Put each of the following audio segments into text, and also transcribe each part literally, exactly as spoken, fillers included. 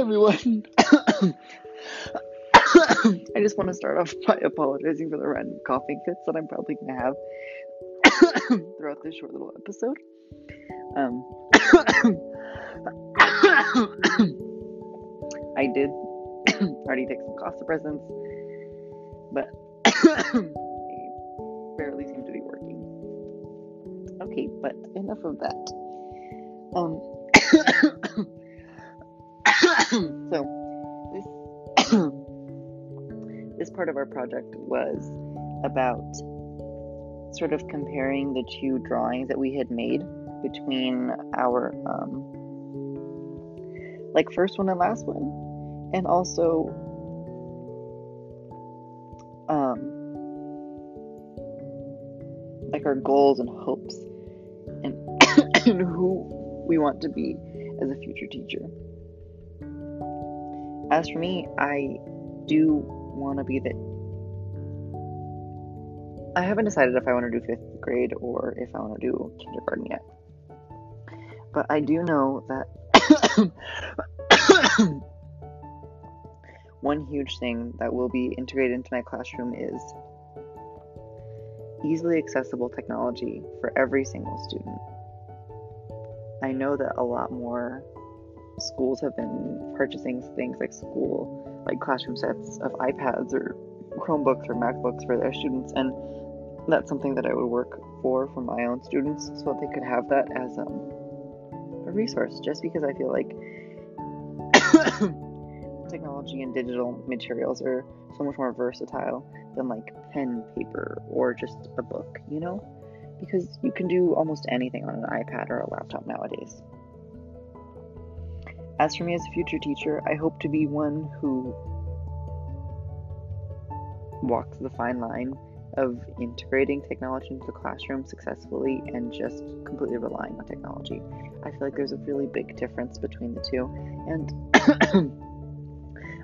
Hi everyone. I just want to start off by apologizing for the random coughing fits that I'm probably going to have throughout this short little episode. Um, I did already take some cough suppressants, but they barely seem to be working. Okay, but enough of that. Um, so this this part of our project was about sort of comparing the two drawings that we had made between our um, like first one and last one, and also um, like our goals and hopes and, and who we want to be as a future teacher. As for me, I do want to be the... I haven't decided if I want to do fifth grade or if I want to do kindergarten yet. But I do know that one huge thing that will be integrated into my classroom is easily accessible technology for every single student. I know that a lot more schools have been purchasing things like school, like classroom sets of iPads or Chromebooks or MacBooks for their students, and that's something that I would work for for my own students so that they could have that as um, a resource, just because I feel like technology and digital materials are so much more versatile than like pen, paper, or just a book, you know? Because you can do almost anything on an iPad or a laptop nowadays. As for me as a future teacher, I hope to be one who walks the fine line of integrating technology into the classroom successfully and just completely relying on technology. I feel like there's a really big difference between the two, and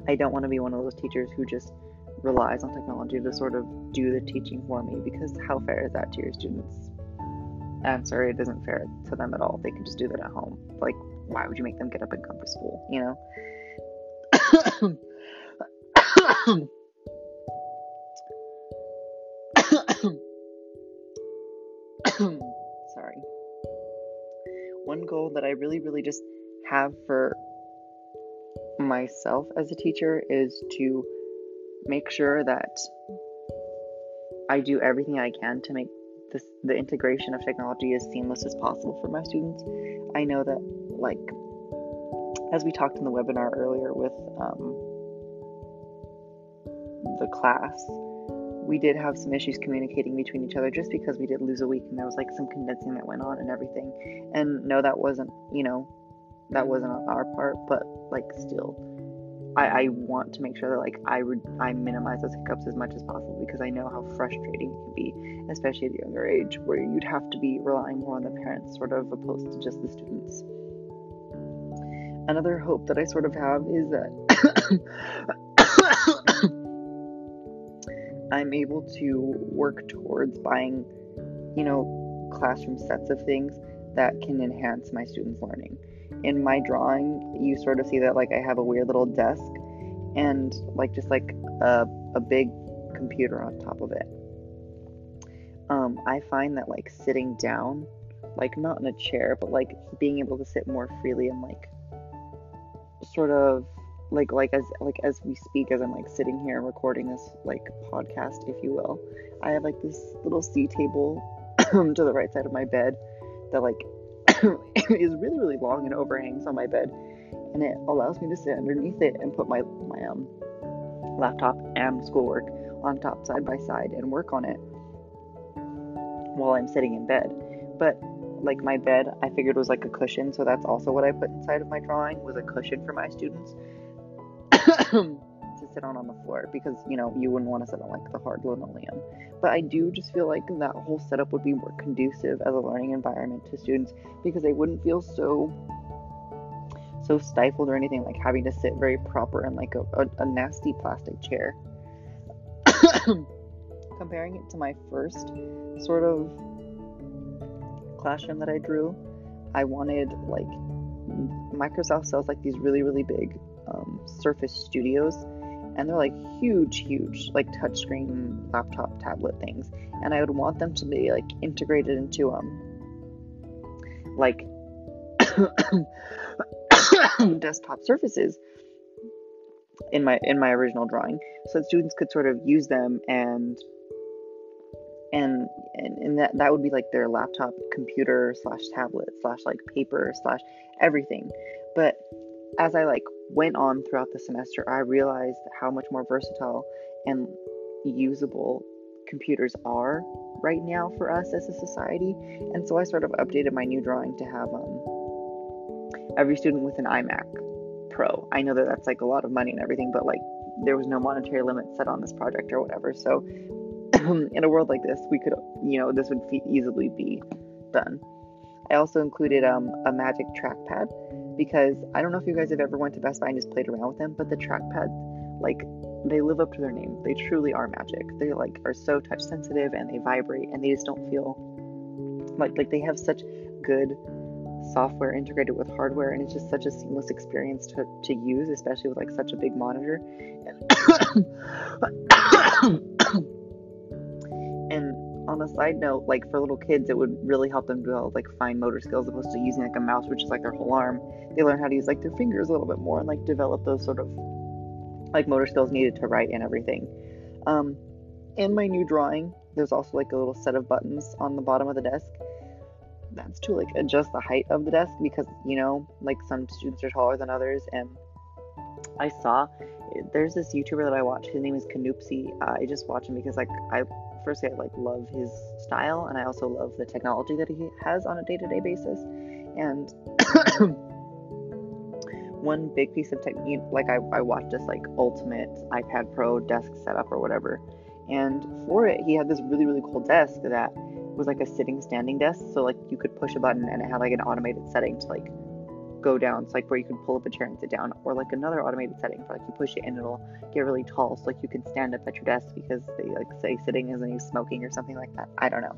I don't want to be one of those teachers who just relies on technology to sort of do the teaching for me, because how fair is that to your students? I'm sorry, it isn't fair to them at all. They can just do that at home. Like, why would you make them get up and come to school, you know? Sorry. One goal that I really, really just have for myself as a teacher is to make sure that I do everything I can to make this, the integration of technology as seamless as possible for my students. I know that, like, as we talked in the webinar earlier with um, the class, we did have some issues communicating between each other just because we did lose a week and there was, like, some condensing that went on and everything. And no, that wasn't, you know, that wasn't on our part, but, like, still... I, I want to make sure that like I would I minimize those hiccups as much as possible, because I know how frustrating it can be, especially at a younger age where you'd have to be relying more on the parents sort of opposed to just the students. Another hope that I sort of have is that I'm able to work towards buying, you know, classroom sets of things that can enhance my students' learning. In my drawing, you sort of see that, like, I have a weird little desk and, like, just, like, a, a big computer on top of it. Um, I find that, like, sitting down, like, not in a chair, but, like, being able to sit more freely and, like, sort of, like, like as, like, as we speak, as I'm, like, sitting here and recording this, like, podcast, if you will, I have, like, this little sea table to the right side of my bed that, like, is really, really long and overhangs on my bed, and it allows me to sit underneath it and put my my um laptop and schoolwork on top side by side and work on it while I'm sitting in bed. But like my bed, I figured was like a cushion, so that's also what I put inside of my drawing, was a cushion for my students to sit on on the floor, because you know you wouldn't want to sit on like the hard linoleum. But I do just feel like that whole setup would be more conducive as a learning environment to students, because they wouldn't feel so so stifled or anything, like having to sit very proper in like a, a, a nasty plastic chair. Comparing it to my first sort of classroom that I drew, I wanted, like, Microsoft sells like these really, really big Surface Studios, and they're like huge, huge, like touchscreen laptop tablet things, and I would want them to be like integrated into um, like desktop surfaces in my in my original drawing, so that students could sort of use them and and and, and that that would be like their laptop computer slash tablet slash like paper slash everything. But as I like went on throughout the semester, I realized how much more versatile and usable computers are right now for us as a society. And so I sort of updated my new drawing to have um, every student with an iMac Pro. I know that that's like a lot of money and everything, but like there was no monetary limit set on this project or whatever. So in a world like this, we could, you know, this would easily be done. I also included um, a magic trackpad, because I don't know if you guys have ever went to Best Buy and just played around with them, but the trackpads, like, they live up to their name. They truly are magic. They, like, are so touch sensitive, and they vibrate, and they just don't feel like, like, they have such good software integrated with hardware, and it's just such a seamless experience to, to use, especially with, like, such a big monitor. And on a side note, like for little kids, it would really help them develop like fine motor skills, as opposed to using like a mouse, which is like their whole arm. They learn how to use like their fingers a little bit more and like develop those sort of like motor skills needed to write and everything. Um, in my new drawing, there's also like a little set of buttons on the bottom of the desk. That's to like adjust the height of the desk, because you know, like some students are taller than others. And I saw there's this YouTuber that I watch. His name is Canoopsie. Uh, I just watch him because like I. Firstly, I like love his style, and I also love the technology that he has on a day-to-day basis. And one big piece of technique, like I, I watched this like ultimate iPad Pro desk setup or whatever, and for it he had this really really cool desk that was like a sitting standing desk. So like you could push a button and it had like an automated setting to like go down, it's so, like where you could pull up a chair and sit down, or like another automated setting for like you push it and it'll get really tall, so like you can stand up at your desk because they like say sitting isn't even smoking or something like that. I don't know.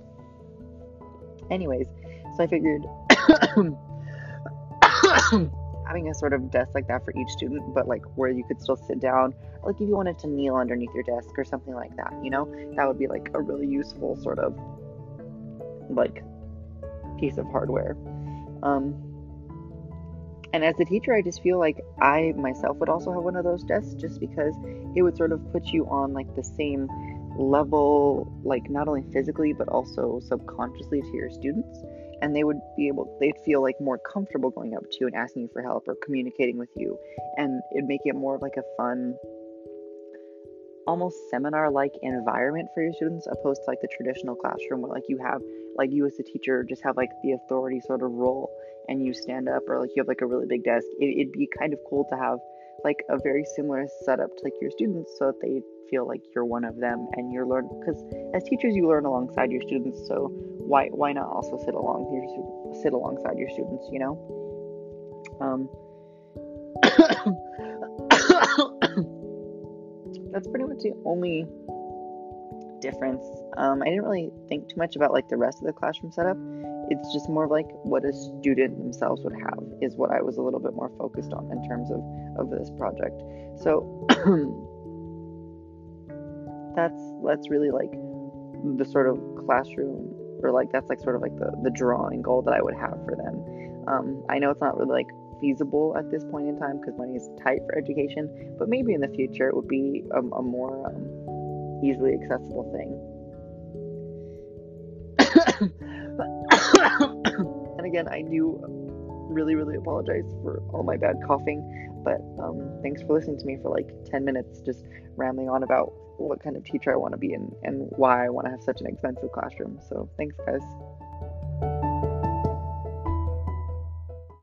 Anyways, so I figured having a sort of desk like that for each student, but like where you could still sit down, or like if you wanted to kneel underneath your desk or something like that, you know, that would be like a really useful sort of like piece of hardware. Um, And as a teacher, I just feel like I myself would also have one of those desks, just because it would sort of put you on like the same level, like not only physically, but also subconsciously to your students. And they would be able, they'd feel like more comfortable going up to you and asking you for help or communicating with you. And it'd make it more of like a fun, almost seminar-like environment for your students, opposed to like the traditional classroom where like you have, like you as the teacher just have like the authority sort of role. And you stand up, or like you have like a really big desk. It, it'd be kind of cool to have like a very similar setup to like your students, so that they feel like you're one of them and you're learning. Because as teachers, you learn alongside your students, so why why not also sit along your sit alongside your students, you know? Um, that's pretty much the only difference. Um, I didn't really think too much about like the rest of the classroom setup. It's just more of like what a student themselves would have is what I was a little bit more focused on in terms of, of this project. So that's, that's really like the sort of classroom, or like, that's like sort of like the, the drawing goal that I would have for them. Um, I know it's not really like feasible at this point in time because money is tight for education, but maybe in the future it would be a, a more um, easily accessible thing. And again, I do really, really apologize for all my bad coughing, but um, thanks for listening to me for like ten minutes just rambling on about what kind of teacher I want to be and, and why I want to have such an expensive classroom. So thanks, guys.